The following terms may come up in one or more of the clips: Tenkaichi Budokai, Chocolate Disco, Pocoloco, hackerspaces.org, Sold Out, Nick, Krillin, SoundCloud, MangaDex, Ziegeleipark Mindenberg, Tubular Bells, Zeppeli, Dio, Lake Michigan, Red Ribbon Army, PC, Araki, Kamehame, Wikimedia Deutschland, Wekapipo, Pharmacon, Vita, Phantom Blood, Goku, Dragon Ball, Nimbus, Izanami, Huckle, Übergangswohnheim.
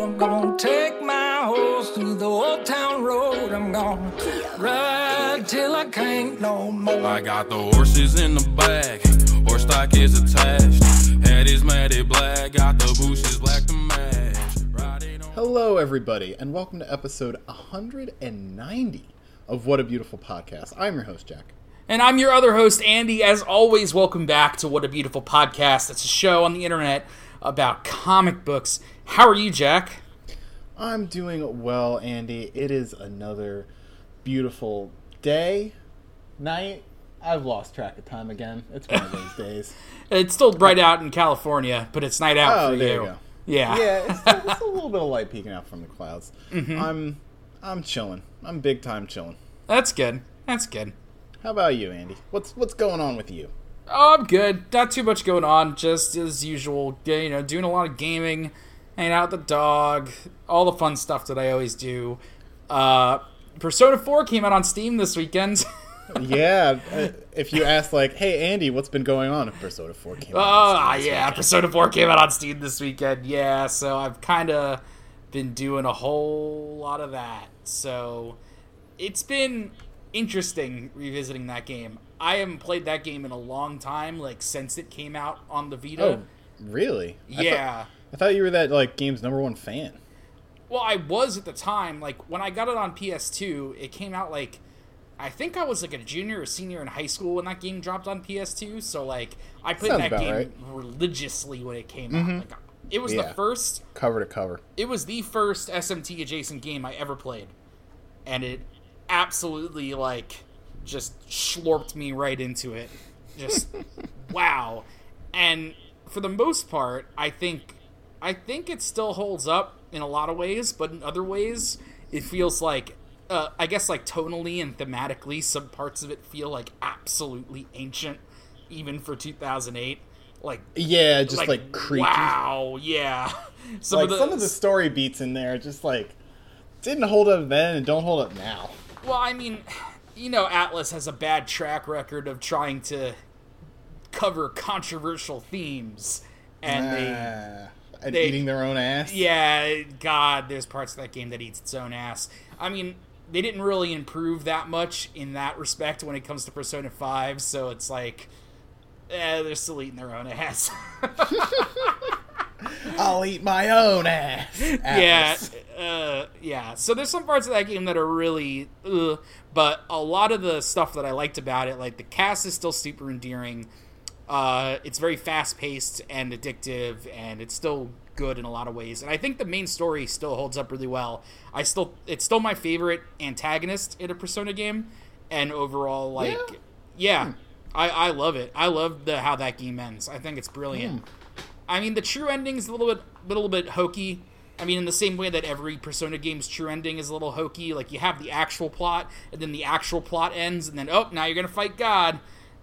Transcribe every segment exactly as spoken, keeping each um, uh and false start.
I'm gonna take my horse through the old town road. I'm gonna ride till I can't no more. I got the horses in the back, horse stock is attached. Head is matted black, got the bushes black to match. Riding on. Hello, everybody, and welcome to episode one hundred ninety of What a Beautiful Podcast. I'm your host, Jack. And I'm your other host, Andy. As always, welcome back to What a Beautiful Podcast. It's a show on the internet about comic books. How are you, Jack? I'm doing well, Andy. It is another beautiful day, night. I've lost track of time again. It's one of those days. It's still bright out in California, but it's night out oh, for there you. you go. Yeah, yeah. It's, still, it's a little bit of light peeking out from the clouds. Mm-hmm. I'm, I'm chilling. I'm big time chilling. That's good. That's good. How about you, Andy? What's what's going on with you? Oh, I'm good. Not too much going on. Just as usual. You know, doing a lot of gaming, hanging out with the dog, all the fun stuff that I always do. Uh, Persona four came out on Steam this weekend. Yeah. If you ask, like, hey, Andy, what's been going on? If Persona four came out on Steam. Oh, yeah. Weekend. Persona four came out on Steam this weekend. Yeah. So I've kind of been doing a whole lot of that. So it's been interesting revisiting that game. I haven't played that game in a long time, like since it came out on the Vita. Oh, really? Yeah. I thought, I thought you were that like game's number one fan. Well, I was at the time. Like when I got it on P S two, it came out like I think I was like a junior or senior in high school when that game dropped on P S two. So like I played Sounds that game right. religiously when it came mm-hmm. out. Like, it was yeah. the first cover to cover. It was the first S M T adjacent game I ever played, and it absolutely like just slurped me right into it. Just wow. And for the most part, I think I think it still holds up in a lot of ways, but in other ways, it feels like uh, I guess like tonally and thematically, some parts of it feel like absolutely ancient, even for two thousand eight. Like yeah, just like, like creepy. Wow, yeah. Some like of the, some of the story beats in there just like didn't hold up then and don't hold up now. Well, I mean, you know, Atlas has a bad track record of trying to cover controversial themes, and uh, they and they, eating their own ass. Yeah, God, there's parts of that game that eats its own ass. I mean, they didn't really improve that much in that respect when it comes to Persona five, so it's like, eh, they're still eating their own ass. I'll eat my own ass. Atlas. Yeah, uh, yeah. So there's some parts of that game that are really, ugh, but a lot of the stuff that I liked about it, like the cast is still super endearing. Uh, it's very fast-paced and addictive, and it's still good in a lot of ways. And I think the main story still holds up really well. I still, it's still my favorite antagonist in a Persona game, and overall, like, yeah, yeah hmm. I, I love it. I love the how that game ends. I think it's brilliant. Hmm. I mean, the true ending is a little bit, little bit hokey. I mean, in the same way that every Persona game's true ending is a little hokey. Like, you have the actual plot, and then the actual plot ends, and then, oh, now you're going to fight God.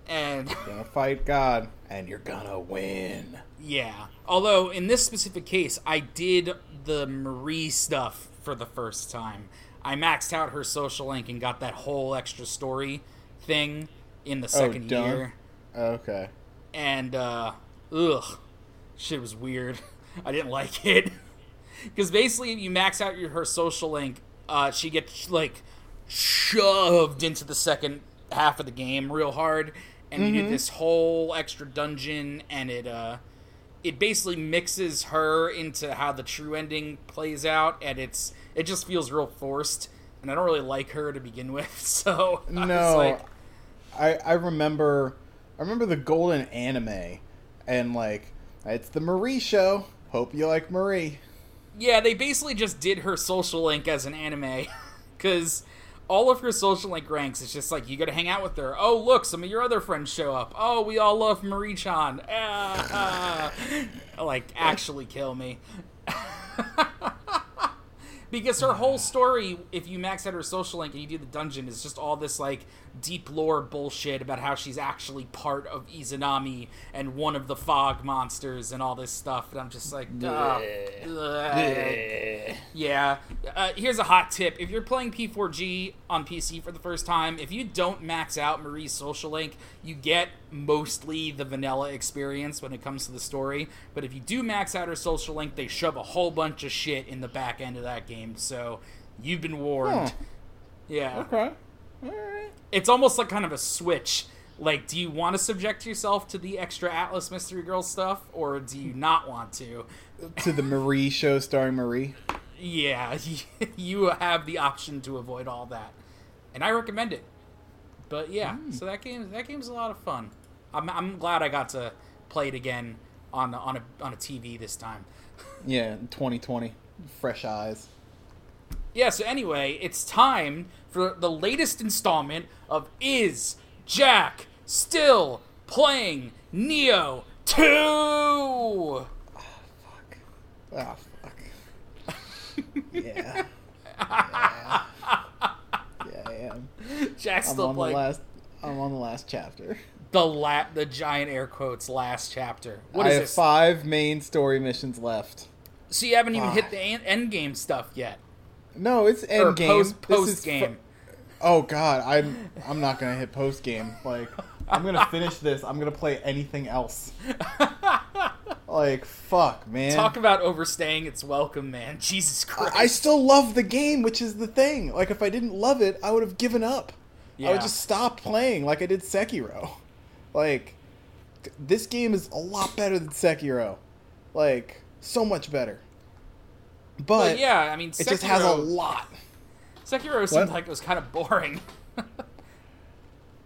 And you're going to fight God, and you're going to win. Yeah. Although, in this specific case, I did the Marie stuff for the first time. I maxed out her social link and got that whole extra story thing in the second oh, year. Okay. And, uh, ugh. Shit was weird. I didn't like it. Because basically, if you max out your, her social link, uh, she gets, like, shoved into the second half of the game real hard. And mm-hmm. you do this whole extra dungeon, and it uh, it basically mixes her into how the true ending plays out. And it's it just feels real forced. And I don't really like her to begin with, so no, I was like... I, I remember, I remember the Golden anime, and, like... It's the Marie show. Hope you like Marie. Yeah, they basically just did her social link as an anime. Because all of her social link ranks, it's just like, you gotta hang out with her. Oh, look, some of your other friends show up. Oh, we all love Marie-chan. Uh, uh. Like, actually kill me. Because her whole story, if you max out her social link and you do the dungeon, is just all this, like, deep lore bullshit about how she's actually part of Izanami and one of the fog monsters and all this stuff. And I'm just like, oh, yeah. yeah. Uh, here's a hot tip. If you're playing P four G on P C for the first time, if you don't max out Marie's social link, you get mostly the vanilla experience when it comes to the story. But if you do max out her social link, they shove a whole bunch of shit in the back end of that game. So you've been warned. Huh. Yeah. Okay. All right. It's almost like kind of a switch. Like, do you want to subject yourself to the extra Atlas Mystery Girl stuff, or do you not want to? To the Marie show starring Marie? Yeah. You have the option to avoid all that. And I recommend it. But yeah, mm. so that game that game's a lot of fun. I'm I'm glad I got to play it again on the, on a on a T V this time. Yeah, twenty twenty. Fresh eyes. Yeah, so anyway, it's time for the latest installment of Is Jack Still Playing Nioh two? Oh, fuck. Oh, fuck. Yeah. Yeah. Yeah, I am. Jack's I'm still on playing. The last, I'm on the last chapter. The la- the giant air quotes last chapter. What I is have this? Five main story missions left. So you haven't even five. hit the an- end game stuff yet. No, it's end or game. Post, post game. Fu- oh God, I'm I'm not gonna hit post game. Like, I'm gonna finish this. I'm gonna play anything else. Like, fuck, man. Talk about overstaying its welcome, man. Jesus Christ. I, I still love the game, which is the thing. Like, if I didn't love it, I would have given up. Yeah. I would just stop playing, like I did Sekiro. Like, this game is a lot better than Sekiro. Like, so much better. But well, yeah, I mean, Sekiro, it just has a lot. Sekiro seemed what? like it was kind of boring.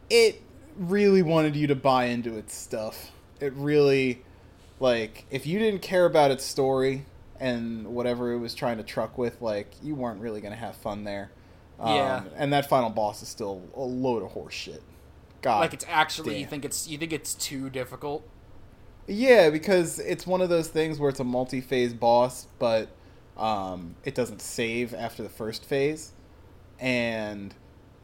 It really wanted you to buy into its stuff. It really, like, if you didn't care about its story and whatever it was trying to truck with, like, you weren't really going to have fun there. Um, yeah. And that final boss is still a load of horse shit. God. Like, it's actually, damn. you think it's you think it's too difficult? Yeah, because it's one of those things where it's a multi-phase boss, but Um, it doesn't save after the first phase, and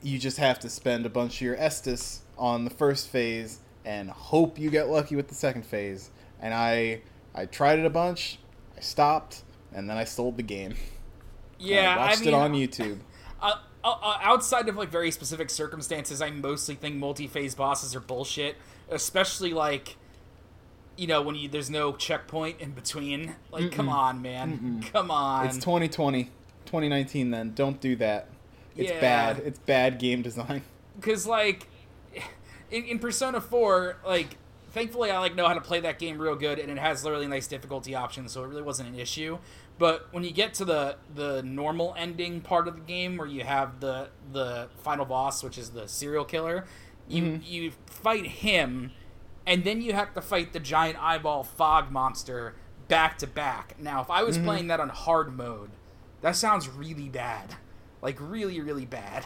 you just have to spend a bunch of your Estus on the first phase and hope you get lucky with the second phase. And I I tried it a bunch, I stopped, and then I sold the game. Yeah, I watched I mean, it on YouTube. Uh, uh, outside of like very specific circumstances, I mostly think multi-phase bosses are bullshit, especially like, you know, when you there's no checkpoint in between. Like, Mm-mm. come on, man. Mm-mm. Come on. It's twenty twenty. twenty nineteen, then. Don't do that. It's yeah. bad. It's bad game design. Because, like, in, in Persona four, like, thankfully I, like, know how to play that game real good, and it has really nice difficulty options, so it really wasn't an issue. But when you get to the, the normal ending part of the game where you have the, the final boss, which is the serial killer, you mm-hmm. you fight him, and then you have to fight the giant eyeball fog monster back to back. Now, if I was mm-hmm. playing that on hard mode, that sounds really bad. Like, really, really bad.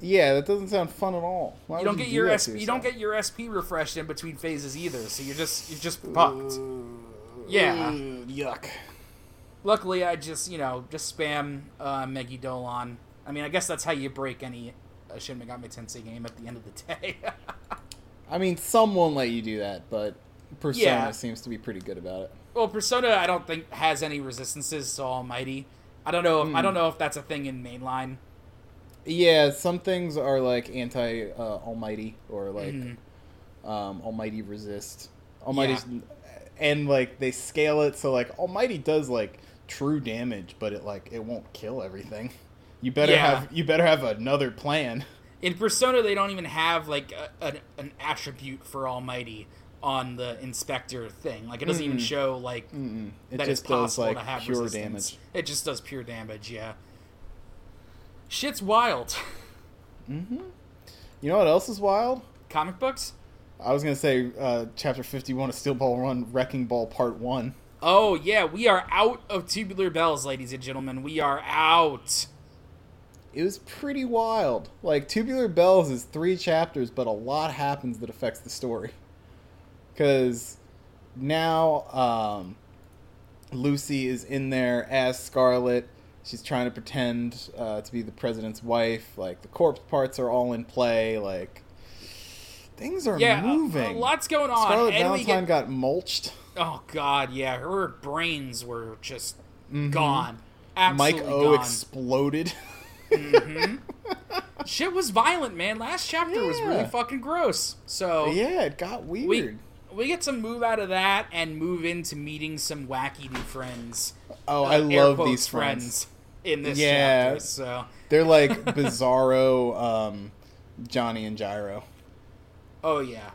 Yeah, that doesn't sound fun at all. Why you don't you get do your S P, you don't get your S P refreshed in between phases either, so you're just you're just fucked. Ooh, yeah. Ooh, yuck. Luckily, I just, you know, just spam uh, Megidolan. I mean, I guess that's how you break any uh, Shin Megami Tensei game at the end of the day. I mean, some won't let you do that, but Persona yeah. seems to be pretty good about it. Well, Persona, I don't think has any resistances to Almighty. I don't know. If, mm. I don't know if that's a thing in mainline. Yeah, some things are like anti uh, Almighty or like mm. um, Almighty resist. Almighty's yeah. and like they scale it so like Almighty does like true damage, but it like it won't kill everything. You better yeah. have you better have another plan. In Persona, they don't even have, like, a, a, an attribute for Almighty on the Inspector thing. Like, it doesn't Mm-mm. even show, like, Mm-mm. it that just it's possible does, like, to have pure resistance. Damage. It just does pure damage, yeah. Shit's wild. Mm-hmm. You know what else is wild? Comic books? I was going to say uh, Chapter fifty-one of Steel Ball Run, Wrecking Ball Part one. Oh, yeah, we are out of Tubular Bells, ladies and gentlemen. We are out. It was pretty wild. Like, Tubular Bells is three chapters, but a lot happens that affects the story. Because now um, Lucy is in there as Scarlet. she's trying to pretend uh, to be the president's wife. Like, the corpse parts are all in play. Like, things are yeah, moving. Yeah, uh, uh, lots going on. Scarlet and Valentine we get... got mulched. Oh, God, yeah. Her brains were just mm-hmm. gone. Absolutely Mike O gone. Exploded. Mm-hmm. Shit was violent, man. Last chapter yeah. was really fucking gross. So yeah, it got weird. We, we get to move out of that and move into meeting some wacky new friends. Oh, uh, I love these friends. friends in this yeah. chapter. So they're like bizarro um, Johnny and Gyro. Oh yeah.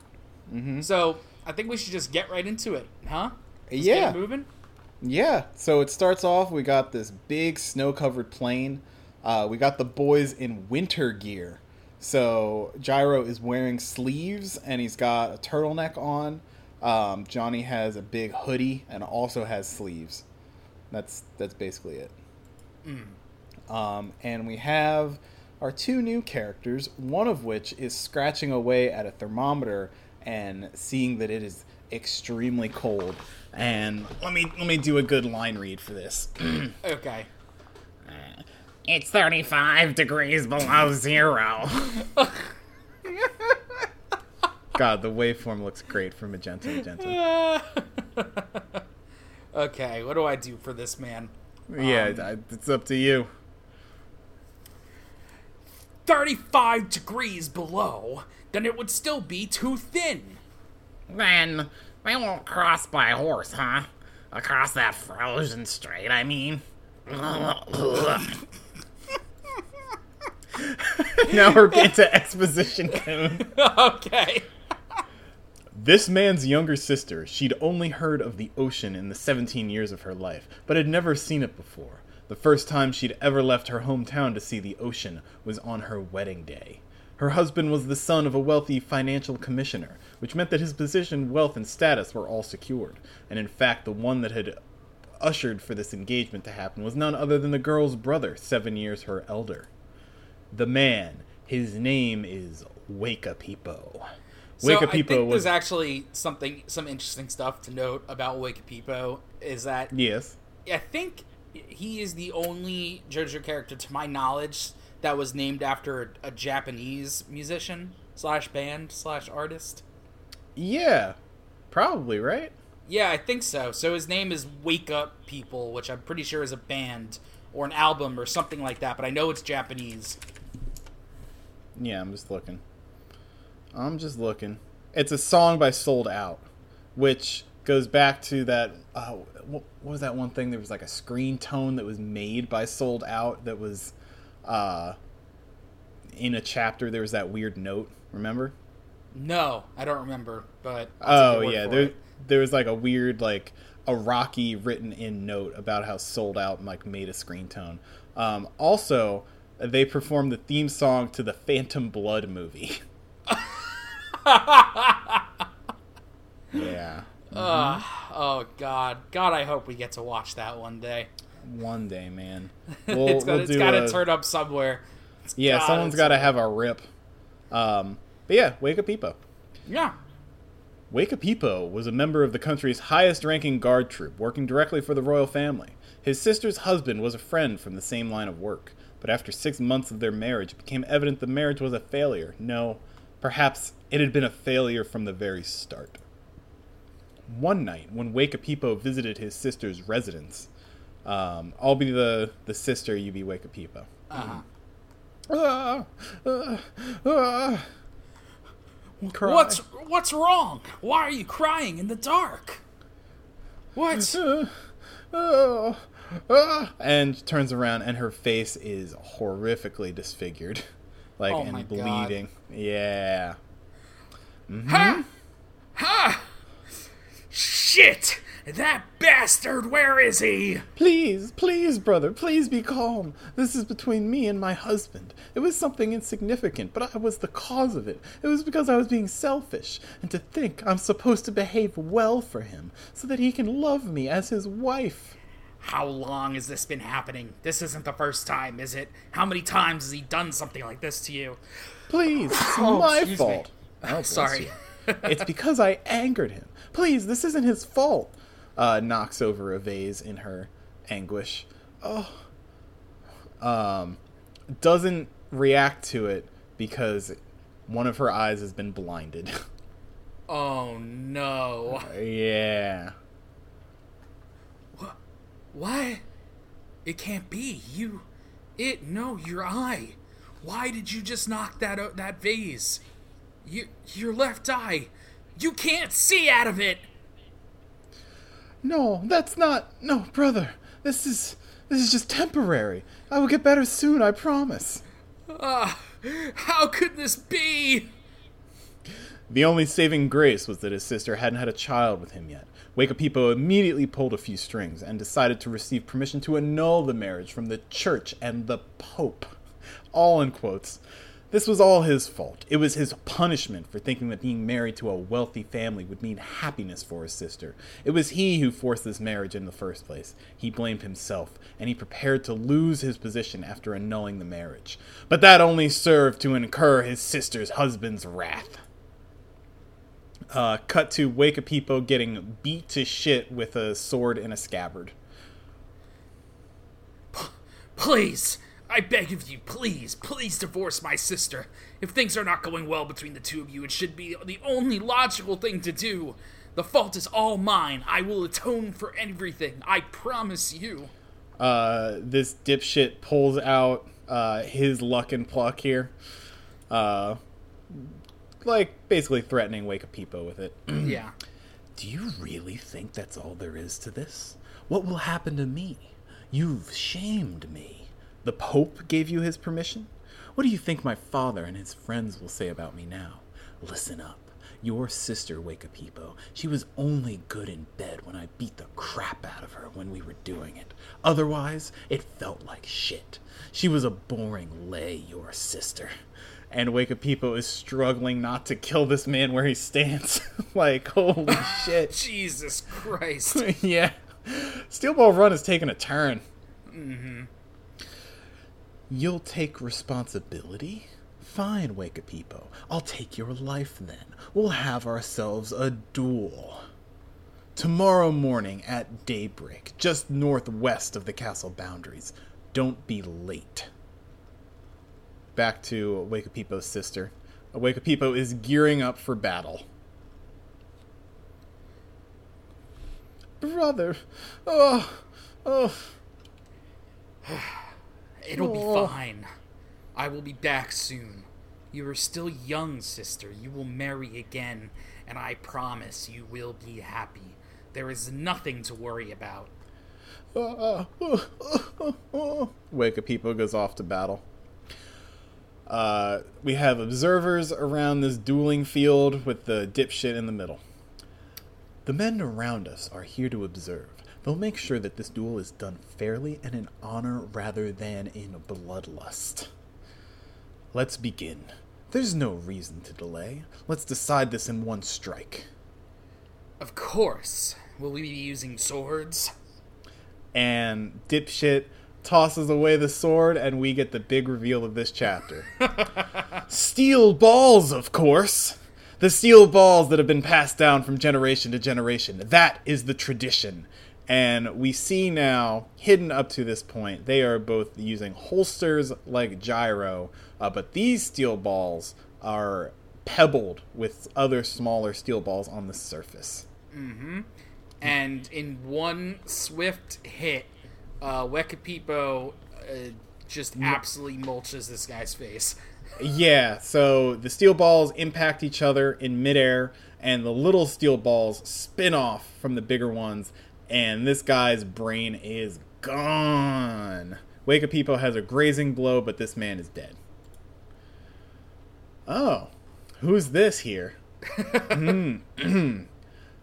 Mm-hmm. So I think we should just get right into it, huh? Let's yeah. Get moving. Yeah. So it starts off. We got this big snow-covered plain. Uh, we got the boys in winter gear. So Gyro is wearing sleeves, and he's got a turtleneck on. Um, Johnny has a big hoodie and also has sleeves. That's that's basically it. Mm. Um, and we have our two new characters, one of which is scratching away at a thermometer and seeing that it is extremely cold. And let me let me do a good line read for this. Okay. It's thirty-five degrees below zero. God, the waveform looks great for Magenta Magenta. Okay, what do I do for this man? Yeah, um, it's up to you. thirty-five degrees below, then it would still be too thin. Then they won't cross by horse, huh? Across that frozen strait, I mean. Now we're into exposition, Coon. Okay. This man's younger sister, she'd only heard of the ocean in the seventeen years of her life, but had never seen it before. The first time she'd ever left her hometown to see the ocean was on her wedding day. Her husband was the son of a wealthy financial commissioner, which meant that his position, wealth, and status were all secured, and in fact the one that had ushered for this engagement to happen was none other than the girl's brother, seven years her elder. The man, his name is Wekapipo. So Wekapipo I think was... there's actually something, some interesting stuff to note about Wekapipo is that yes, I think he is the only JoJo character, to my knowledge, that was named after a, a Japanese musician slash band slash artist. Yeah, probably right. Yeah, I think so. So his name is Wekapipo, which I'm pretty sure is a band or an album or something like that. But I know it's Japanese. Yeah, I'm just looking. I'm just looking. It's a song by Sold Out, which goes back to that... Uh, what was that one thing? There was like a screen tone that was made by Sold Out that was uh, in a chapter. There was that weird note. Remember? No, I don't remember. But I'll take your word for it. Oh, yeah. There, there was like a weird, like a rocky written in note about how Sold Out and like made a screen tone. Um, also, they performed the theme song to the Phantom Blood movie. Yeah. Mm-hmm. Uh, oh, God. God, I hope we get to watch that one day. One day, man. We'll, it's got we'll to a... turn up somewhere. It's yeah, gotta someone's got to have a rip. Um, but yeah, Wekapipo. Yeah. Wekapipo was a member of the country's highest-ranking guard troop, working directly for the royal family. His sister's husband was a friend from the same line of work. But after six months of their marriage, it became evident the marriage was a failure. No, perhaps it had been a failure from the very start. One night, when Wekapipo visited his sister's residence, um, I'll be the, the sister, you be Wekapipo. Uh-huh. Ah, ah, ah. Cry. What's what's wrong? Why are you crying in the dark? What? Uh, uh, uh, and turns around, and her face is horrifically disfigured, like oh and bleeding. God. Yeah. Mm-hmm. Ha! Ha! Shit! That bastard! Where is he? Please, please, brother, please be calm. This is between me and my husband. It was something insignificant, but I was the cause of it. It was because I was being selfish. And to think I'm supposed to behave well for him so that he can love me as his wife. How long has this been happening? This isn't the first time, is it? How many times has he done something like this to you? Please, it's oh, my fault. Oh, sorry. It's because I angered him. Please, this isn't his fault. Uh, knocks over a vase in her anguish. Oh, um, doesn't react to it because one of her eyes has been blinded. Oh, no. Yeah. What? What? It can't be. You... It... No, your eye. Why did you just knock that uh, that vase? You, your left eye. You can't see out of it. No, that's not... No, brother. This is... This is just temporary. I will get better soon, I promise. Ah, uh, how could this be? The only saving grace was that his sister hadn't had a child with him yet. Wekapipo immediately pulled a few strings and decided to receive permission to annul the marriage from the church and the Pope. All in quotes. This was all his fault. It was his punishment for thinking that being married to a wealthy family would mean happiness for his sister. It was he who forced this marriage in the first place. He blamed himself, and he prepared to lose his position after annulling the marriage. But that only served to incur his sister's husband's wrath. Uh, cut to Wekapipo getting beat to shit with a sword and a scabbard. P- please! I beg of you, please, please divorce my sister. If things are not going well between the two of you, it should be the only logical thing to do. The fault is all mine. I will atone for everything. I promise you. Uh, this dipshit pulls out uh, his luck and pluck here. Uh, like, basically threatening Wekapipo with it. Yeah. Do you really think that's all there is to this? What will happen to me? You've shamed me. The Pope gave you his permission? What do you think my father and his friends will say about me now? Listen up. Your sister, Wekapipo, she was only good in bed when I beat the crap out of her when we were doing it. Otherwise, it felt like shit. She was a boring lay, your sister. And Wekapipo is struggling not to kill this man where he stands. Like, holy shit. Jesus Christ. Yeah. Steel Ball Run is taking a turn. Mm-hmm. You'll take responsibility? Fine, Wekapipo. I'll take your life then. We'll have ourselves a duel. Tomorrow morning at daybreak, just northwest of the castle boundaries. Don't be late. Back to Wekapipo's sister. Wekapipo is gearing up for battle. Brother. Oh. Oh. It'll be fine. I will be back soon. You are still young, sister. You will marry again, and I promise you will be happy. There is nothing to worry about. Uh, uh, uh, uh, uh. Wekapipo goes off to battle. Uh, we have observers around this dueling field with the dipshit in the middle. The men around us are here to observe. They'll make sure that this duel is done fairly and in honor rather than in bloodlust. Let's begin. There's no reason to delay. Let's decide this in one strike. Of course. Will we be using swords? And dipshit tosses away the sword, and we get the big reveal of this chapter. Steel balls, of course! The steel balls that have been passed down from generation to generation. That is the tradition. And we see now, hidden up to this point, they are both using holsters like gyro, uh, but these steel balls are pebbled with other smaller steel balls on the surface. Mm-hmm. And in one swift hit, uh, Wekapipo uh, just absolutely mulches this guy's face. Yeah, so the steel balls impact each other in midair, and the little steel balls spin off from the bigger ones. And this guy's brain is gone. Wekapipo has a grazing blow, but this man is dead. Oh, who's this here? mm.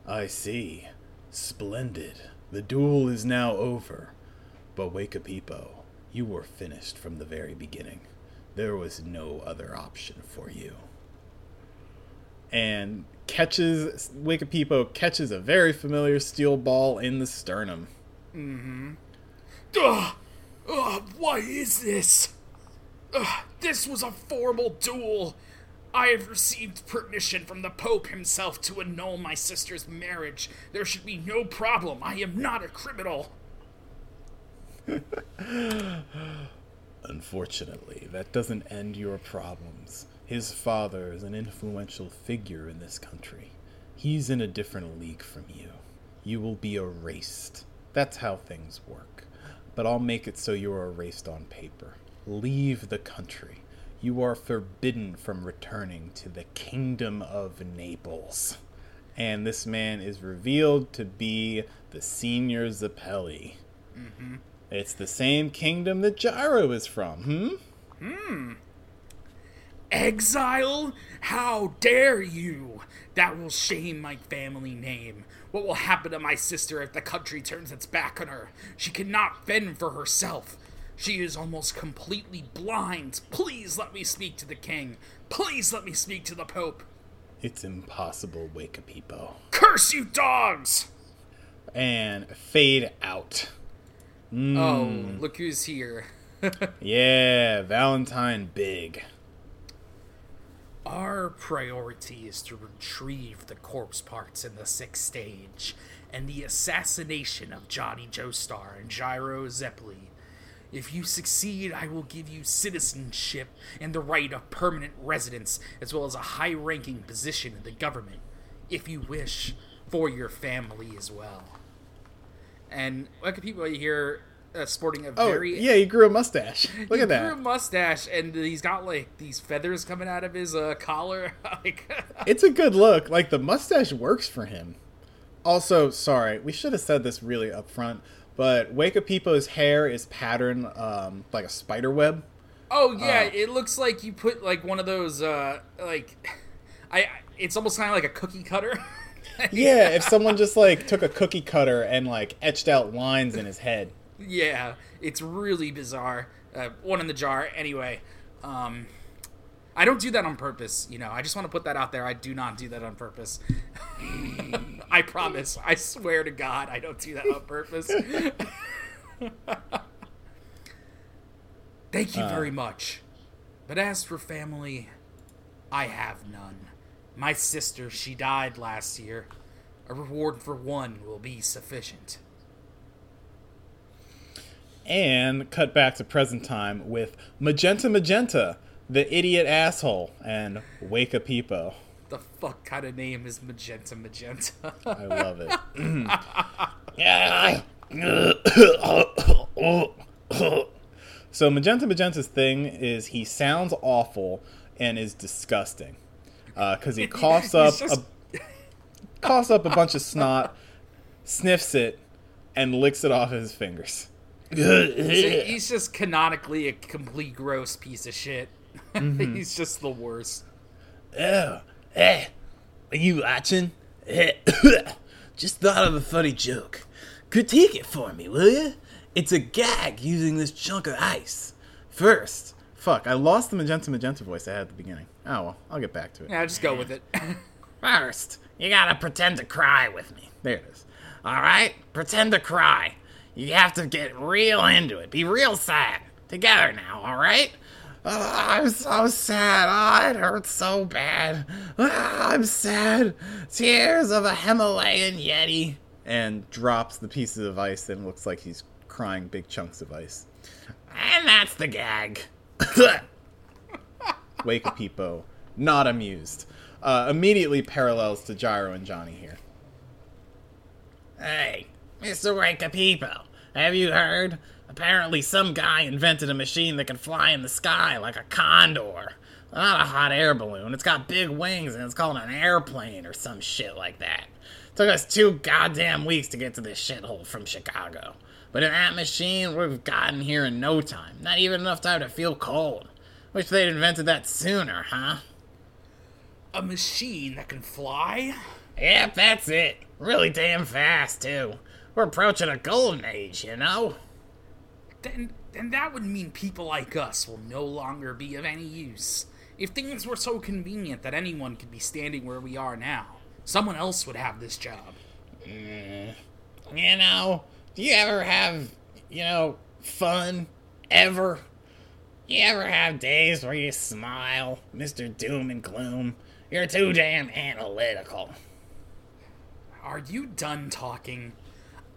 I see. Splendid. The duel is now over. But Wekapipo, you were finished from the very beginning. There was no other option for you. And catches Wekapipo catches a very familiar steel ball in the sternum. Mm-hmm. Ugh! Ugh! What is this? Ugh! This was a formal duel. I have received permission from the Pope himself to annul my sister's marriage. There should be no problem. I am not a criminal. Unfortunately, that doesn't end your problems. His father is an influential figure in this country. He's in a different league from you. You will be erased. That's how things work. But I'll make it so you're erased on paper. Leave the country. You are forbidden from returning to the Kingdom of Naples. And this man is revealed to be the senior Zeppeli. Mm-hmm. It's the same kingdom that Gyro is from, hmm? Hmm. Exile? How dare you! That will shame my family name. What will happen to my sister if the country turns its back on her? She cannot fend for herself. She is almost completely blind. Please let me speak to the king. Please let me speak to the pope. It's impossible, Wekapipo. Curse you dogs! And fade out. Mm. Oh, look who's here. Yeah, Valentine Big. Our priority is to retrieve the corpse parts in the sixth stage and the assassination of Johnny Joestar and Gyro Zeppeli. If you succeed, I will give you citizenship and the right of permanent residence, as well as a high-ranking position in the government, if you wish, for your family as well. And Wekapipo here, uh, sporting a oh, very... yeah, he grew a mustache. Look at that. He grew a mustache, and he's got, like, these feathers coming out of his uh, collar. Like, it's a good look. Like, the mustache works for him. Also, sorry, we should have said this really up front, but Wekapipo's hair is patterned um, like a spider web. Oh, yeah, uh, it looks like you put, like, one of those, uh, like... I. It's almost kind of like a cookie cutter. Yeah, if someone just, like, took a cookie cutter and, like, etched out lines in his head. Yeah, it's really bizarre. Uh, one in the jar. Anyway, um, I don't do that on purpose, you know. I just want to put that out there. I do not do that on purpose. I promise. I swear to God, I don't do that on purpose. Thank you very much. But as for family, I have none. My sister, she died last year. A reward for one will be sufficient. And cut back to present time with Magenta Magenta, the idiot asshole, and Wekapipo. The fuck kind of name is Magenta Magenta? I love it. So Magenta Magenta's thing is he sounds awful and is disgusting. Because uh, he coughs up just... a, coughs up a bunch of snot, sniffs it, and licks it off his fingers. He's just canonically a complete gross piece of shit. Mm-hmm. He's just the worst. Oh, hey, are you watching? Just thought of a funny joke. Critique it for me, will you? It's a gag using this chunk of ice. First... Fuck, I lost the Magenta Magenta voice I had at the beginning. Oh, well, I'll get back to it. Yeah, just go with it. First, you gotta pretend to cry with me. There it is. All right? Pretend to cry. You have to get real into it. Be real sad. Together now, all right? Oh, I'm so sad. Oh, it hurts so bad. Oh, I'm sad. Tears of a Himalayan Yeti. And drops the pieces of ice and looks like he's crying big chunks of ice. And that's the gag. Wekapipo, not amused. Uh, immediately parallels to Gyro and Johnny here. Hey, Mister Wekapipo, have you heard? Apparently some guy invented a machine that can fly in the sky like a condor. Not a hot air balloon. It's got big wings and it's called an airplane or some shit like that. It took us two goddamn weeks to get to this shithole from Chicago. But in that machine, we've gotten here in no time. Not even enough time to feel cold. Wish they'd invented that sooner, huh? A machine that can fly? Yep, that's it. Really damn fast, too. We're approaching a golden age, you know? Then, then that would mean people like us will no longer be of any use. If things were so convenient that anyone could be standing where we are now, someone else would have this job. Mm, you know... Do you ever have, you know, fun? Ever? You ever have days where you smile, Mister Doom and Gloom? You're too damn analytical. Are you done talking?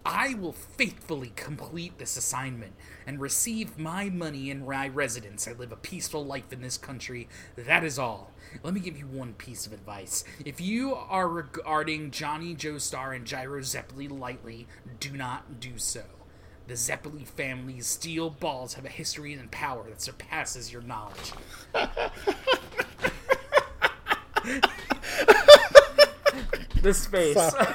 I will faithfully complete this assignment and receive my money in my residence. I live a peaceful life in this country. That is all. Let me give you one piece of advice. If you are regarding Johnny Joestar and Gyro Zeppeli lightly, do not do so. The Zeppeli family's steel balls have a history and power that surpasses your knowledge. This face. Sorry.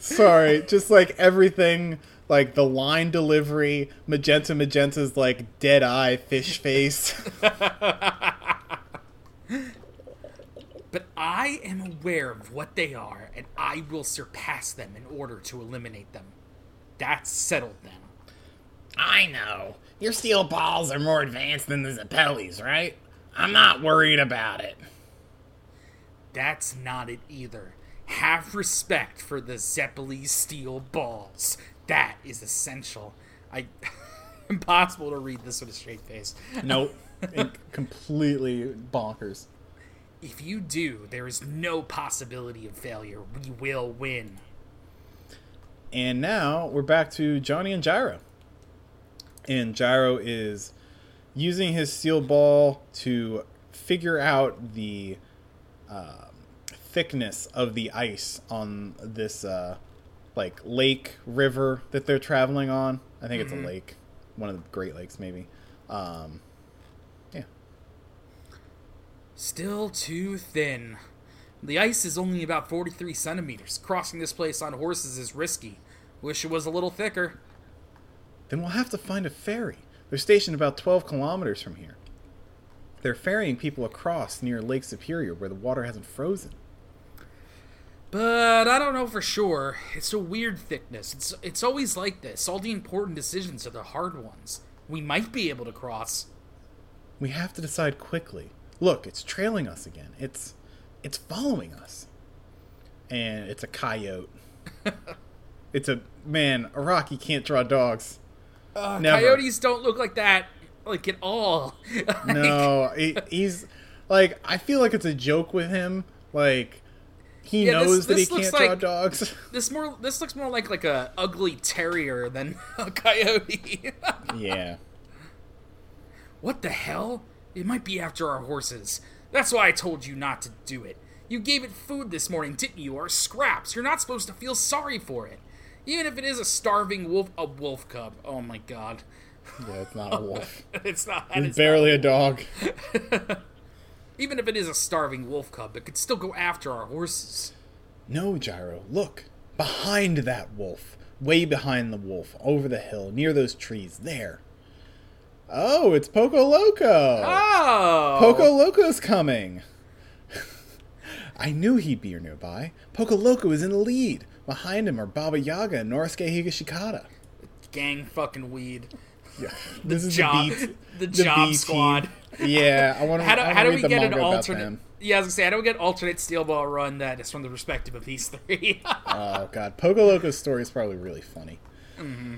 Sorry, just like everything, like the line delivery, Magenta Magenta's like dead eye fish face. But I am aware of what they are, and I will surpass them in order to eliminate them. That's settled then. I know. Your steel balls are more advanced than the Zeppeli's, right? I'm not worried about it. That's not it either. Have respect for the Zeppeli's steel balls. That is essential. I impossible to read this with a straight face. Nope. Completely bonkers. If you do, there is no possibility of failure. We will win. And now we're back to Johnny and Gyro. And Gyro is using his steel ball to figure out the uh, thickness of the ice on this uh like lake river that they're traveling on. I think mm-hmm. it's a lake, one of the Great Lakes maybe. Um yeah. Still too thin. The ice is only about forty-three centimeters. Crossing this place on horses is risky. Wish it was a little thicker. Then we'll have to find a ferry. They're stationed about twelve kilometers from here. They're ferrying people across near Lake Superior where the water hasn't frozen. But I don't know for sure. It's a weird thickness. It's it's always like this. All the important decisions are the hard ones. We might be able to cross. We have to decide quickly. Look, it's trailing us again. It's it's following us. And it's a coyote. It's a... Man, Araki can't draw dogs. Uh, coyotes don't look like that. Like, at all. Like... No, he, he's... Like, I feel like it's a joke with him. Like... He yeah, knows this, this that he can't like, draw dogs. This more this looks more like like a ugly terrier than a coyote. Yeah. What the hell? It might be after our horses. That's why I told you not to do it. You gave it food this morning, didn't you? Or scraps. You're not supposed to feel sorry for it. Even if it is a starving wolf, a wolf cub. Oh my god. Yeah, it's not a wolf. It's not. It's barely not a dog. Even if it is a starving wolf cub, it could still go after our horses. No, Gyro, look. Behind that wolf. Way behind the wolf. Over the hill. Near those trees. There. Oh, it's Pocoloco. Oh! Pocoloco's coming. I knew he'd be nearby. Pocoloco is in the lead. Behind him are Baba Yaga and Norisuke Higashikata. Gang fucking weed. Yeah. This the is job, the, B- the job the squad. Yeah, I want to. How do, how do we get an alternate? Yeah, I was gonna say, how do we get alternate Steel Ball Run that is from the perspective of these three? Oh god, Pocoloco's story is probably really funny. Mm-hmm.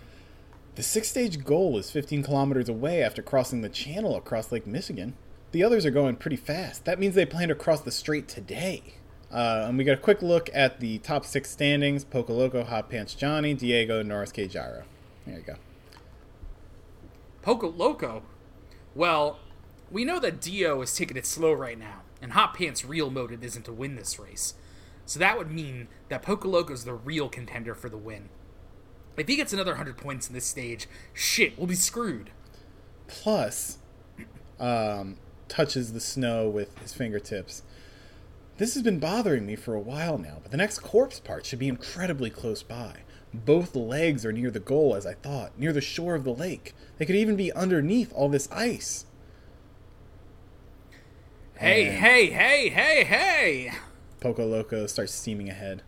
The six-stage goal is fifteen kilometers away after crossing the channel across Lake Michigan. The others are going pretty fast. That means they plan to cross the strait today. Uh, and we got a quick look at the top six standings: Pocoloco, Hot Pants Johnny, Diego, Norisuke, Gyro. There you go. Pocoloco? Well, we know that Dio is taking it slow right now, and Hot Pants' real motive isn't to win this race. So that would mean that Pocoloco's the real contender for the win. If he gets another one hundred points in this stage, shit, we'll be screwed. Plus, um, touches the snow with his fingertips. This has been bothering me for a while now, but the next corpse part should be incredibly close by. Both legs are near the goal, as I thought, near the shore of the lake. They could even be underneath all this ice. Hey, and hey, hey, hey, hey! Pocoloco starts steaming ahead.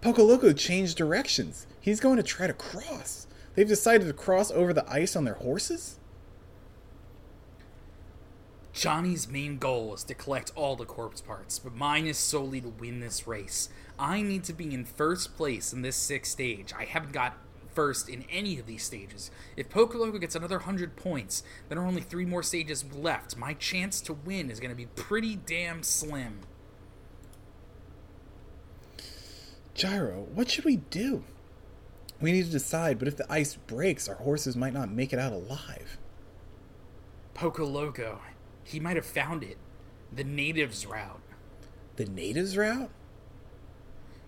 Pocoloco changed directions. He's going to try to cross. They've decided to cross over the ice on their horses? Johnny's main goal is to collect all the corpse parts, but mine is solely to win this race. I need to be in first place in this sixth stage. I haven't got first in any of these stages. If Pocoloco gets another one hundred points, there are only three more stages left. My chance to win is going to be pretty damn slim. Gyro, what should we do? We need to decide, but if the ice breaks, our horses might not make it out alive. Pocoloco. He might have found it. The natives' route. The natives' route?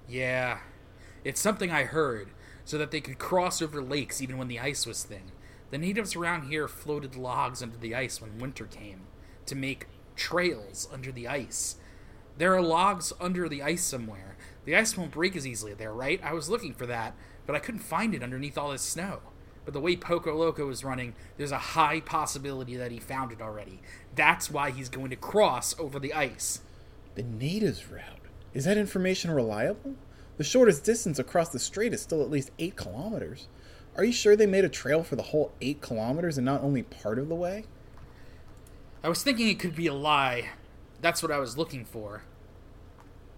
Yeah. It's something I heard, so that they could cross over lakes even when the ice was thin. The natives around here floated logs under the ice when winter came, to make trails under the ice. There are logs under the ice somewhere. The ice won't break as easily there, right? I was looking for that, but I couldn't find it underneath all this snow. But the way Pocoloco is running, there's a high possibility that he found it already. That's why he's going to cross over the ice. The natives route? Is that information reliable? The shortest distance across the strait is still at least eight kilometers. Are you sure they made a trail for the whole eight kilometers and not only part of the way? I was thinking it could be a lie. That's what I was looking for.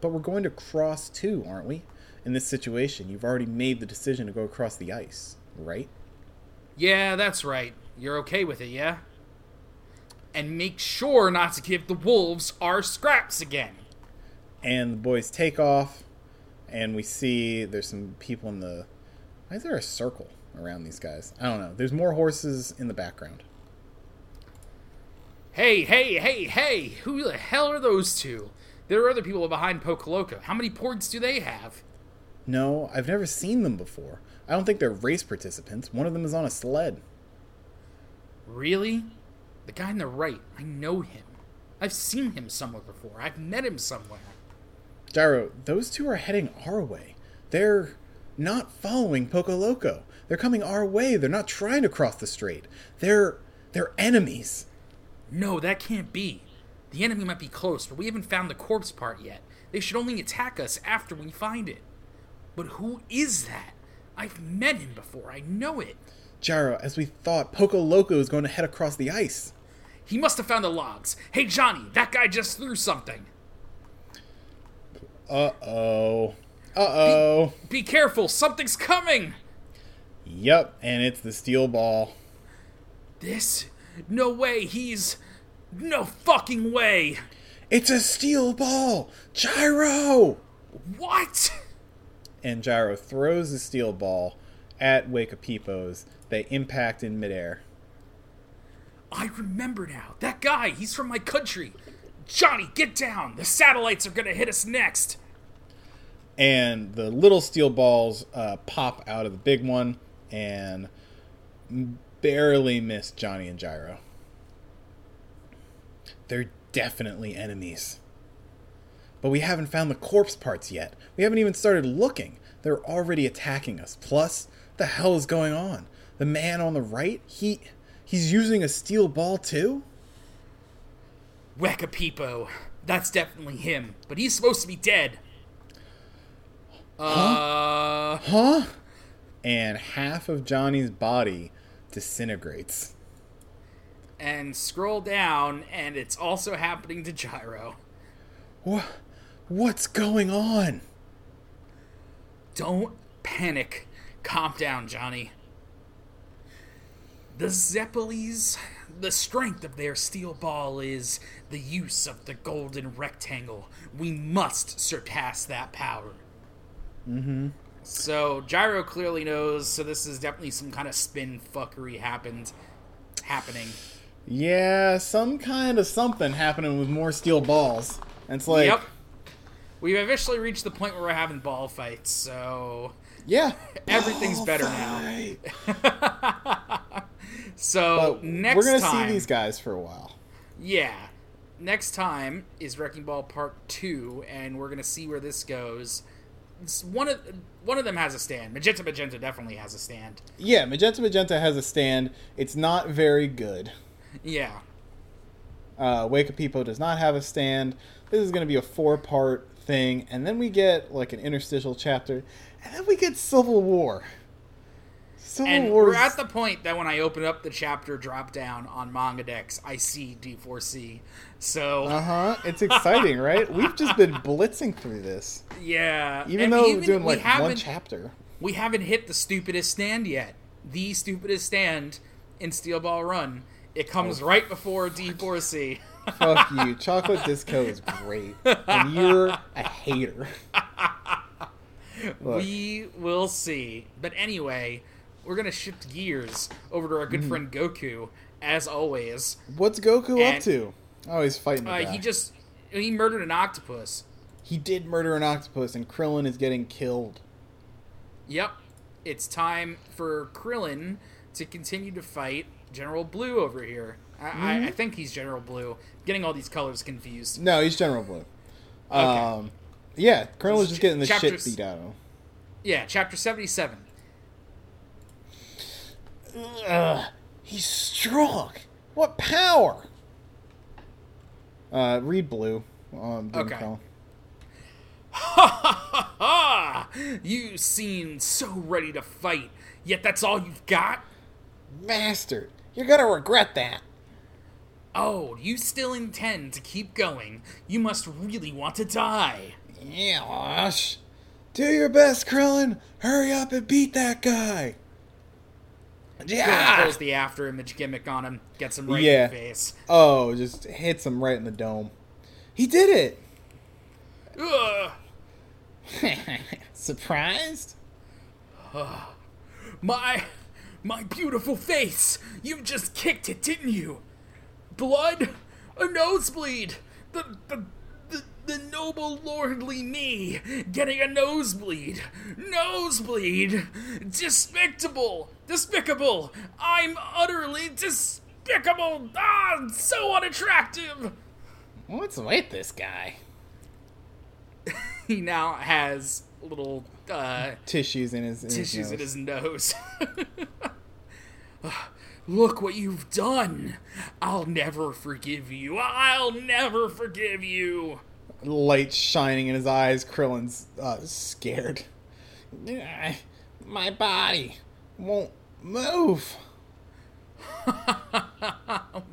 But we're going to cross too, aren't we? In this situation, you've already made the decision to go across the ice, right? Yeah, that's right. You're okay with it, yeah? And make sure not to give the wolves our scraps again. And the boys take off, and we see there's some people in the... Why is there a circle around these guys? I don't know. There's more horses in the background. Hey, hey, hey, hey! Who the hell are those two? There are other people behind Pocoloco. How many points do they have? No, I've never seen them before. I don't think they're race participants. One of them is on a sled. Really? The guy on the right. I know him. I've seen him somewhere before. I've met him somewhere. Gyro, those two are heading our way. They're not following Pocoloco. They're coming our way. They're not trying to cross the strait. They're they're enemies. No, that can't be. The enemy might be close, but we haven't found the corpse part yet. They should only attack us after we find it. But who is that? I've met him before. I know it. Gyro, as we thought, Pocoloco is going to head across the ice. He must have found the logs. Hey, Johnny, that guy just threw something. Uh-oh. Uh-oh. Be, be careful. Something's coming. Yep, and it's the steel ball. This... No way, he's... No fucking way! It's a steel ball! Gyro! What? And Gyro throws the steel ball at Wekapipo's. They impact in midair. I remember now. That guy, he's from my country. Johnny, get down! The satellites are gonna hit us next! And the little steel balls uh, pop out of the big one and... barely missed Johnny and Gyro. They're definitely enemies. But we haven't found the corpse parts yet. We haven't even started looking. They're already attacking us. Plus, the hell is going on? The man on the right, he he's using a steel ball too? Wekapipo. That's definitely him. But he's supposed to be dead. Huh? Uh... Huh? And half of Johnny's body... disintegrates. And scroll down, and it's also happening to Gyro. What? What's going on? Don't panic. Calm down, Johnny. The Zeppeli's... The strength of their steel ball is the use of the golden rectangle. We must surpass that power. Mm-hmm. So, Gyro clearly knows, so this is definitely some kind of spin fuckery happened, happening. Yeah, some kind of something happening with more steel balls. It's like... Yep. We've officially reached the point where we're having ball fights, so... Yeah. Everything's ball better fight. Now. So, but next time... We're going to see these guys for a while. Yeah. Next time is Wrecking Ball Part two, and we're going to see where this goes... One of one of them has a stand. Magenta Magenta definitely has a stand. Yeah, Magenta Magenta has a stand. It's not very good. Yeah. Uh, Wekapipo does not have a stand. This is going to be a four-part thing. And then we get, like, an interstitial chapter. And then we get Civil War. Civil and War. We're at the point that when I open up the chapter drop-down on MangaDex, I see D four C. So... Uh-huh. It's exciting, right? We've just been blitzing through this. Yeah. Even and though even we're doing, we like, one chapter. We haven't hit the stupidest stand yet. The stupidest stand in Steel Ball Run. It comes oh, right before D four C. Fuck you. Chocolate Disco is great. And you're a hater. Look. We will see. But anyway, we're going to shift gears over to our good mm. friend Goku, as always. What's Goku and, up to? Oh, he's fighting the uh, guy. He just... He murdered an octopus. He did murder an octopus, and Krillin is getting killed. Yep. It's time for Krillin to continue to fight General Blue over here. I, mm-hmm. I, I think he's General Blue. Getting all these colors confused. No, he's General Blue. Okay. Um, yeah, Krillin is just getting the chapter, shit beat out of him. Yeah, chapter seventy-seven. Ugh, he's strong. What power? Uh, read Blue. Um, okay. Krillin. Ha ha ha ha! You seem so ready to fight, yet that's all you've got? Bastard, you're gonna regret that. Oh, you still intend to keep going. You must really want to die. Yeah, do your best, Krillin. Hurry up and beat that guy. Yeah. Krillin pulls the after image gimmick on him, gets him right yeah. in the face. Oh, just hits him right in the dome. He did it. Ugh. Surprised? Uh, my, my beautiful face! You just kicked it, didn't you? Blood? A nosebleed! The, the, the, the noble lordly me getting a nosebleed! Nosebleed! Despicable! Despicable! I'm utterly despicable! Ah, so unattractive! What's with this guy? He now has little uh, tissues in his in tissues his in his nose. Look what you've done! I'll never forgive you. I'll never forgive you. Light shining in his eyes. Krillin's uh, scared. My body won't move.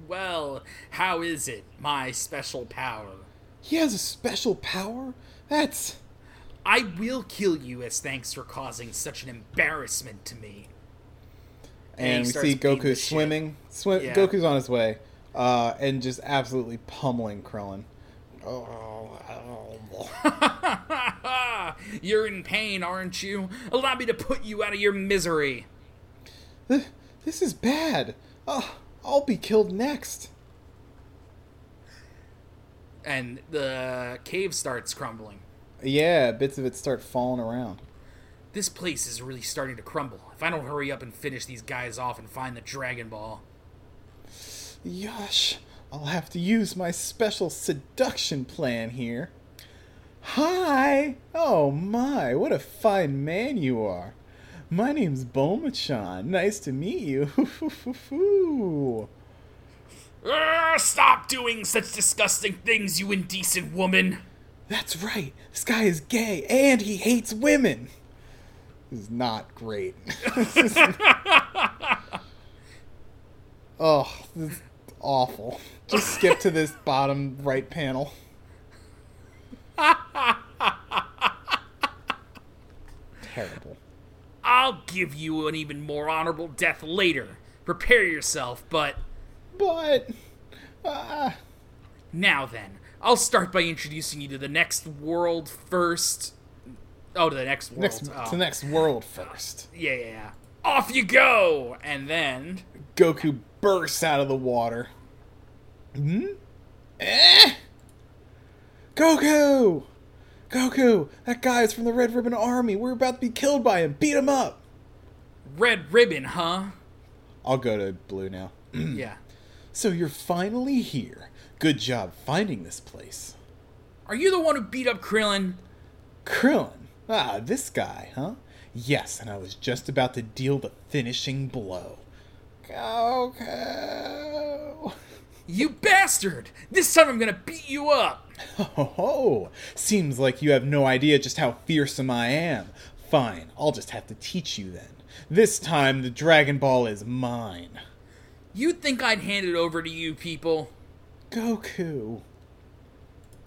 Well, how is it, my special power? He has a special power? That's... I will kill you as thanks for causing such an embarrassment to me. And, and we see Goku swimming. Swim- yeah. Goku's on his way. Uh, and just absolutely pummeling Krillin. Oh, oh. You're in pain, aren't you? Allow me to put you out of your misery. This is bad. Oh, I'll be killed next. And the cave starts crumbling. Yeah, bits of it start falling around. This place is really starting to crumble. If I don't hurry up and finish these guys off and find the Dragon Ball. Yosh, I'll have to use my special seduction plan here. Hi! Oh my, what a fine man you are. My name's Bulma-chan. Nice to meet you. Urgh, stop doing such disgusting things, you indecent woman! That's right. This guy is gay, and he hates women. This is not great. is... Oh, this is awful. Just skip to this bottom right panel. Terrible. I'll give you an even more honorable death later. Prepare yourself, but... But, uh... Now then, I'll start by introducing you to the next world first. Oh, to the next world. Next, oh. To the next world first. Yeah, yeah, yeah. Off you go! And then... Goku bursts out of the water. Hmm? Eh? Goku! Goku, that guy is from the Red Ribbon Army. We're about to be killed by him. Beat him up! Red Ribbon, huh? I'll go to Blue now. Yeah. So you're finally here. Good job finding this place. Are you the one who beat up Krillin? Krillin? Ah, this guy, huh? Yes, and I was just about to deal the finishing blow. Goku! You bastard! This time I'm gonna beat you up! Ho ho ho! Seems like you have no idea just how fearsome I am. Fine, I'll just have to teach you then. This time the Dragon Ball is mine. You'd think I'd hand it over to you people. Goku.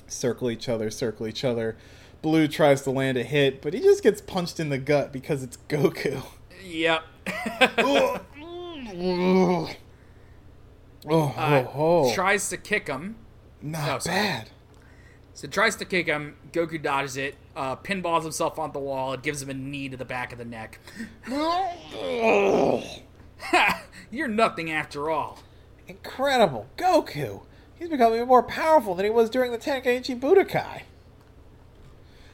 Circle each other, circle each other. Blue tries to land a hit, but he just gets punched in the gut because it's Goku. Yep. oh, oh, oh, oh. Uh, tries to kick him. Not oh, bad. So it tries to kick him. Goku dodges it, uh, pinballs himself on the wall, and gives him a knee to the back of the neck. Ha! You're nothing after all. Incredible. Goku! He's become even more powerful than he was during the Tenkaichi Budokai.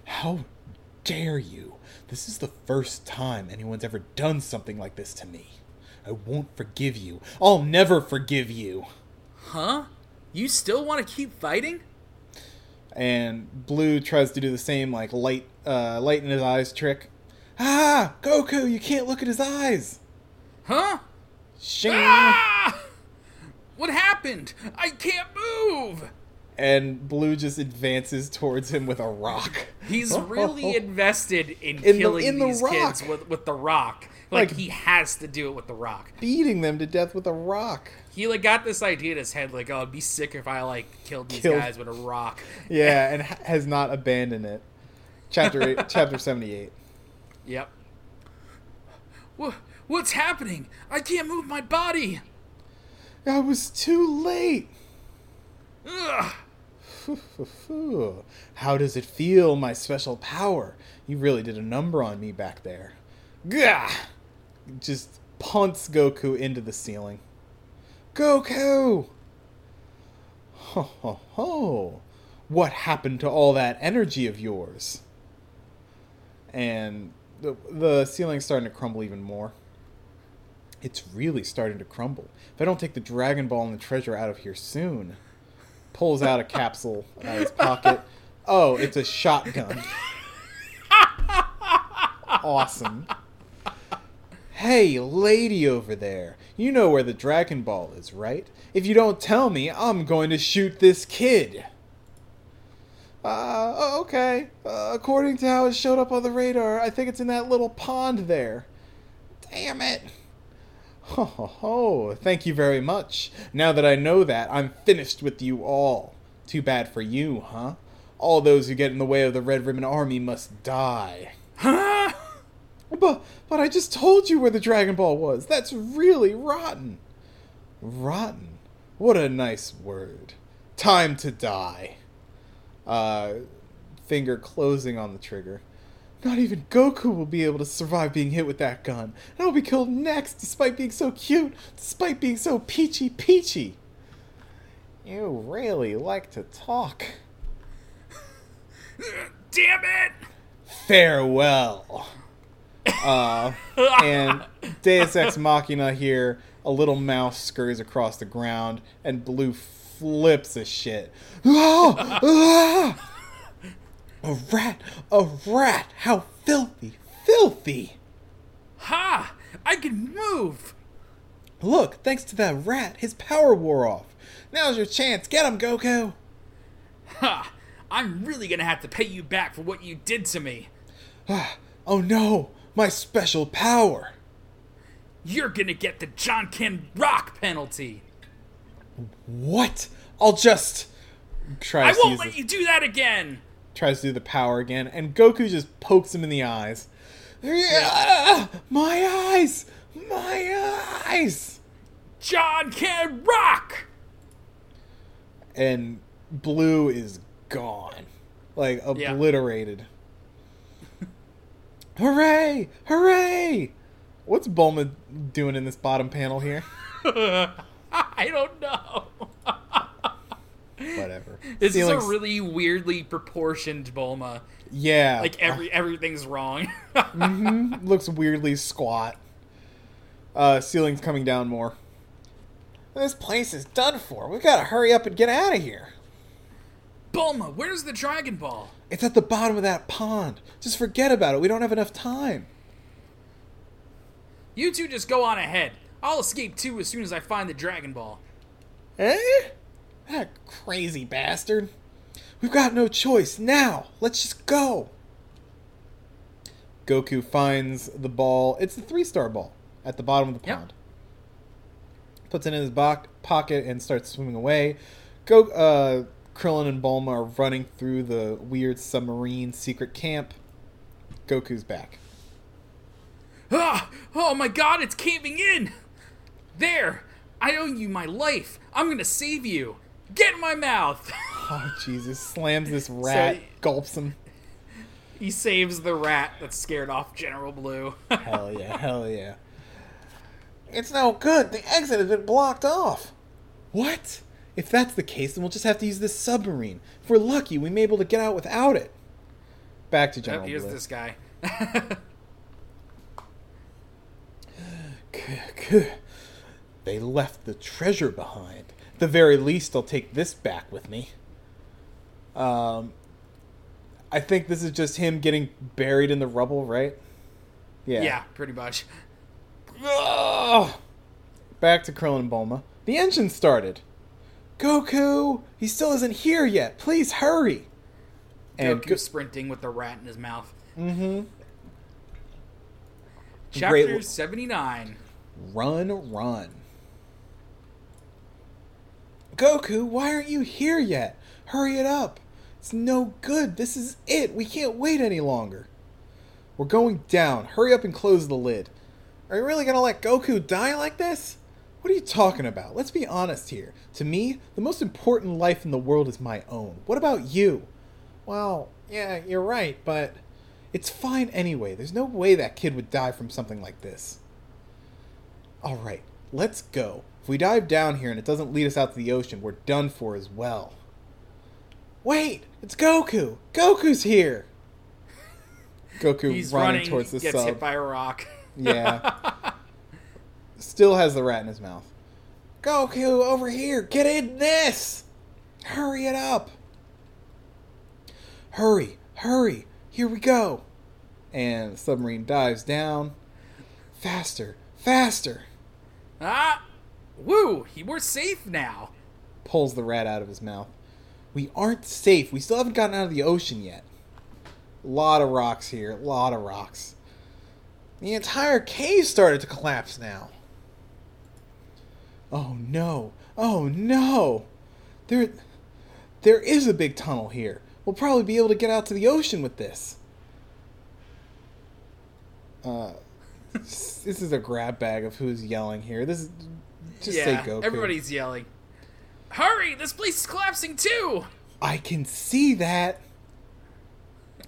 How dare you? This is the first time anyone's ever done something like this to me. I won't forgive you. I'll never forgive you. Huh? You still want to keep fighting? And Blue tries to do the same, like, light uh, light in his eyes trick. Ah! Goku, you can't look at his eyes! Huh? Shing! Ah! What happened? I can't move! And Blue just advances towards him with a rock. He's really invested in, in killing the, in these the kids with, with the rock. Like, like, he has to do it with the rock. Beating them to death with a rock. He, like, got this idea in his head, like, oh, it'd be sick if I, like, killed these killed. guys with a rock. Yeah, and has not abandoned it. Chapter eight, Chapter seventy-eight. Yep. What, what's happening? I can't move my body! I was too late! Ugh! How does it feel, my special power? You really did a number on me back there. Gah! Just punts Goku into the ceiling. Goku! Ho ho ho! What happened to all that energy of yours? And the, the ceiling's starting to crumble even more. It's really starting to crumble. If I don't take the Dragon Ball and the treasure out of here soon... Pulls out a capsule out of his pocket. Oh, it's a shotgun. Awesome. Hey, lady over there. You know where the Dragon Ball is, right? If you don't tell me, I'm going to shoot this kid. Uh, oh, okay. Uh, according to how it showed up on the radar, I think it's in that little pond there. Damn it. Ho, ho, ho. Thank you very much. Now that I know that, I'm finished with you all. Too bad for you, huh? All those who get in the way of the Red Ribbon Army must die. Huh? But, but I just told you where the Dragon Ball was. That's really rotten. Rotten? What a nice word. Time to die. Uh, finger closing on the trigger. Not even Goku will be able to survive being hit with that gun. And I'll be killed next, despite being so cute, despite being so peachy peachy. You really like to talk. Damn it! Farewell. uh, and Deus Ex Machina here, a little mouse scurries across the ground, and Blue flips a shit. A rat! A rat! How filthy! Filthy! Ha! I can move! Look, thanks to that rat, his power wore off. Now's your chance. Get him, Goku! Ha! I'm really gonna have to pay you back for what you did to me. Oh no! My special power! You're gonna get the John Ken Rock penalty! What? I'll just... Try I to won't let this. You do that again! Tries to do the power again, and Goku just pokes him in the eyes. Yeah, my eyes! My eyes! John can rock! And Blue is gone. Like, obliterated. Yeah. Hooray! Hooray! What's Bulma doing in this bottom panel here? I don't know. Whatever. This Ceiling's... is a really weirdly proportioned Bulma. Yeah. Like, every everything's wrong. Mm-hmm. Looks weirdly squat. Uh, ceiling's coming down more. This place is done for. We've got to hurry up and get out of here. Bulma, where's the Dragon Ball? It's at the bottom of that pond. Just forget about it. We don't have enough time. You two just go on ahead. I'll escape too as soon as I find the Dragon Ball. Eh? That crazy bastard. We've got no choice now. Let's just go. Goku finds the ball. It's the three-star ball at the bottom of the pond. Yep. Puts it in his bo- pocket and starts swimming away. Go, uh, Krillin and Bulma are running through the weird submarine secret camp. Goku's back. Ah, oh my god, it's caving in! There! I owe you my life! I'm gonna save you! Get in my mouth! Oh, Jesus. Slams this rat, so, gulps him. He saves the rat that scared off General Blue. Hell yeah, hell yeah. It's no good. The exit has been blocked off. What? If that's the case, then we'll just have to use this submarine. If we're lucky, we may be able to get out without it. Back to General Blue. Use this guy. They left the treasure behind. At the very least, I'll take this back with me. Um, I think this is just him getting buried in the rubble, right? Yeah. Yeah, pretty much. Ugh! Back to Krillin and Bulma. The engine started. Goku! He still isn't here yet. Please hurry! And Goku go- sprinting with the rat in his mouth. Mm-hmm. Chapter Great. seventy-nine. Run, run. Goku, why aren't you here yet? Hurry it up. It's no good. This is it. We can't wait any longer. We're going down. Hurry up and close the lid. Are you really going to let Goku die like this? What are you talking about? Let's be honest here. To me, the most important life in the world is my own. What about you? Well, yeah, you're right, but it's fine anyway. There's no way that kid would die from something like this. All right, let's go. If we dive down here and it doesn't lead us out to the ocean, we're done for as well. Wait, it's Goku! Goku's here! Goku He's running, running towards the sub. Gets hit by a rock. Yeah. Still has the rat in his mouth. Goku, over here! Get in this! Hurry it up! Hurry! Hurry! Here we go! And the submarine dives down. Faster! Faster! Ah! Woo! We're safe now! Pulls the rat out of his mouth. We aren't safe. We still haven't gotten out of the ocean yet. A lot of rocks here. A lot of rocks. The entire cave started to collapse now. Oh no. Oh no. There, there is a big tunnel here. We'll probably be able to get out to the ocean with this. Uh, this is a grab bag of who's yelling here. This is... Just yeah, say Goku. Everybody's yelling. Hurry! This place is collapsing too! I can see that!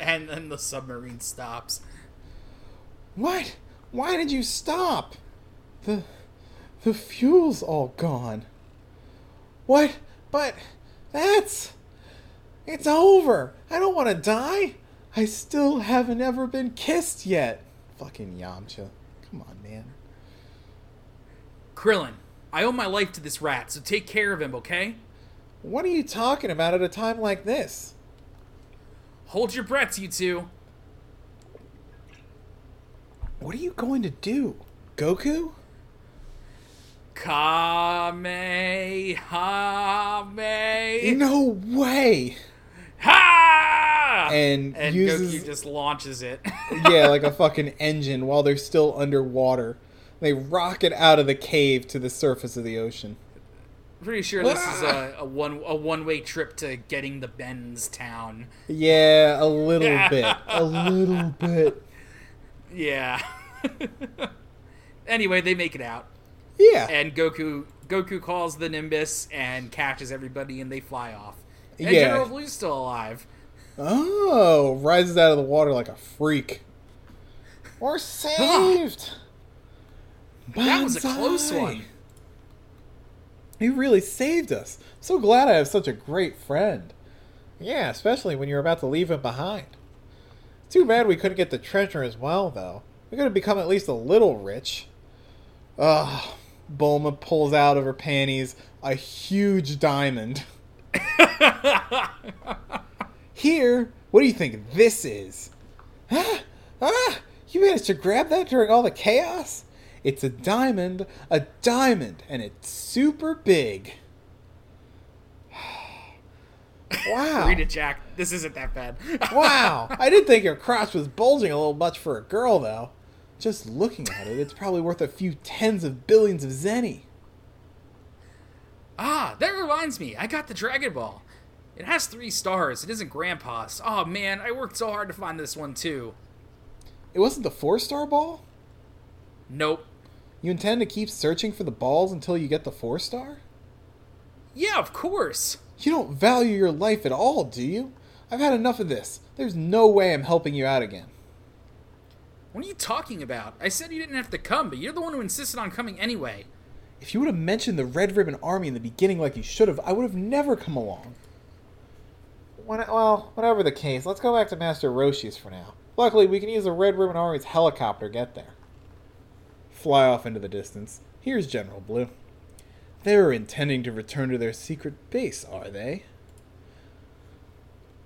And then the submarine stops. What? Why did you stop? The... The fuel's all gone. What? But... That's... It's over! I don't want to die! I still haven't ever been kissed yet! Fucking Yamcha. Come on, man. Krillin. I owe my life to this rat, so take care of him, okay? What are you talking about at a time like this? Hold your breaths, you two. What are you going to do, Goku? Kamehame. No way! Ha! And, and uses... Goku just launches it. Yeah, like a fucking engine while they're still underwater. They rocket out of the cave to the surface of the ocean. Pretty sure this ah! is a, a one a one-way trip to getting the Benz town. Yeah, a little bit. A little bit. Yeah. Anyway, they make it out. Yeah. And Goku Goku calls the Nimbus and catches everybody and they fly off. And yeah. General Blue's still alive. Oh, rises out of the water like a freak. We're saved! Bonsai. That was a close one. You really saved us. I'm so glad I have such a great friend. Yeah, especially when you're about to leave him behind. Too bad we couldn't get the treasure as well, though. We could have become at least a little rich. Ugh. Bulma pulls out of her panties a huge diamond. Here, what do you think this is? Huh? Ah, you managed to grab that during all the chaos? It's a diamond, a diamond, and it's super big. Wow. Read it, Jack. This isn't that bad. Wow. I did think your crotch was bulging a little much for a girl, though. Just looking at it, it's probably worth a few tens of billions of zenny. Ah, that reminds me. I got the Dragon Ball. It has three stars. It isn't Grandpa's. Oh, man, I worked so hard to find this one, too. It wasn't the four-star ball? Nope. You intend to keep searching for the balls until you get the four star? Yeah, of course. You don't value your life at all, do you? I've had enough of this. There's no way I'm helping you out again. What are you talking about? I said you didn't have to come, but you're the one who insisted on coming anyway. If you would have mentioned the Red Ribbon Army in the beginning like you should have, I would have never come along. When I, well, whatever the case, let's go back to Master Roshi's for now. Luckily, we can use the Red Ribbon Army's helicopter to get there. Fly off into the distance. Here's General Blue. They are intending to return to their secret base, are they?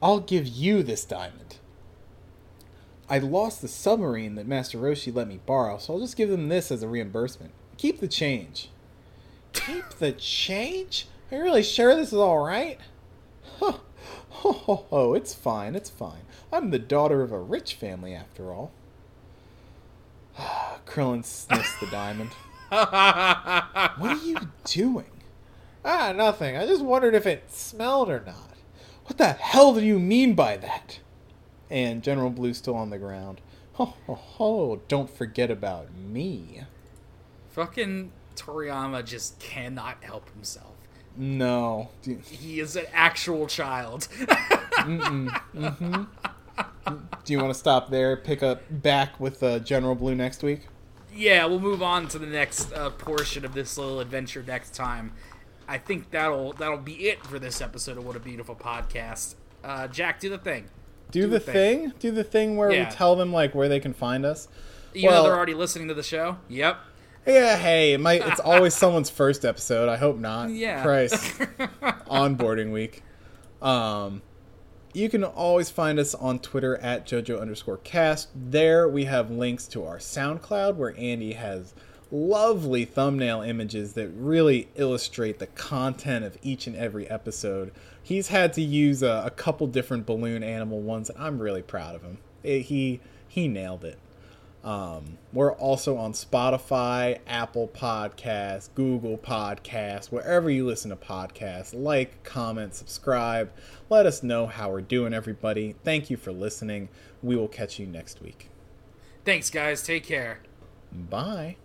I'll give you this diamond. I lost the submarine that Master Roshi let me borrow, so I'll just give them this as a reimbursement. Keep the change. Keep the change? Are you really sure this is all right? Huh. Ho, ho, ho. It's fine, it's fine. I'm the daughter of a rich family, after all. Krillin sniffs the diamond. What are you doing? Ah, nothing. I just wondered if it smelled or not. What the hell do you mean by that? And General Blue's still on the ground. Ho, ho, ho. Don't forget about me. Fucking Toriyama just cannot help himself. No. Dude. He is an actual child. Mm-mm. Mm-hmm. Do you want to stop there, pick up back with uh, General Blue next week? Yeah, we'll move on to the next uh, portion of this little adventure next time. I think that'll that'll be it for this episode of What a Beautiful Podcast. Uh, Jack, do the thing. Do, do the, the thing. thing? Do the thing where yeah. we tell them like where they can find us? You well, know they're already listening to the show? Yep. Yeah, hey, it might, it's always someone's first episode. I hope not. Yeah. Christ. Onboarding week. Um, you can always find us on Twitter at JoJo underscore cast. There we have links to our SoundCloud where Andy has lovely thumbnail images that really illustrate the content of each and every episode. He's had to use a, a couple different balloon animal ones. I'm really proud of him. It, he he nailed it. Um, we're also on Spotify, Apple Podcasts, Google Podcasts, wherever you listen to podcasts. Like, comment, subscribe. Let us know how we're doing, everybody. Thank you for listening. We will catch you next week. Thanks, guys. Take care. Bye.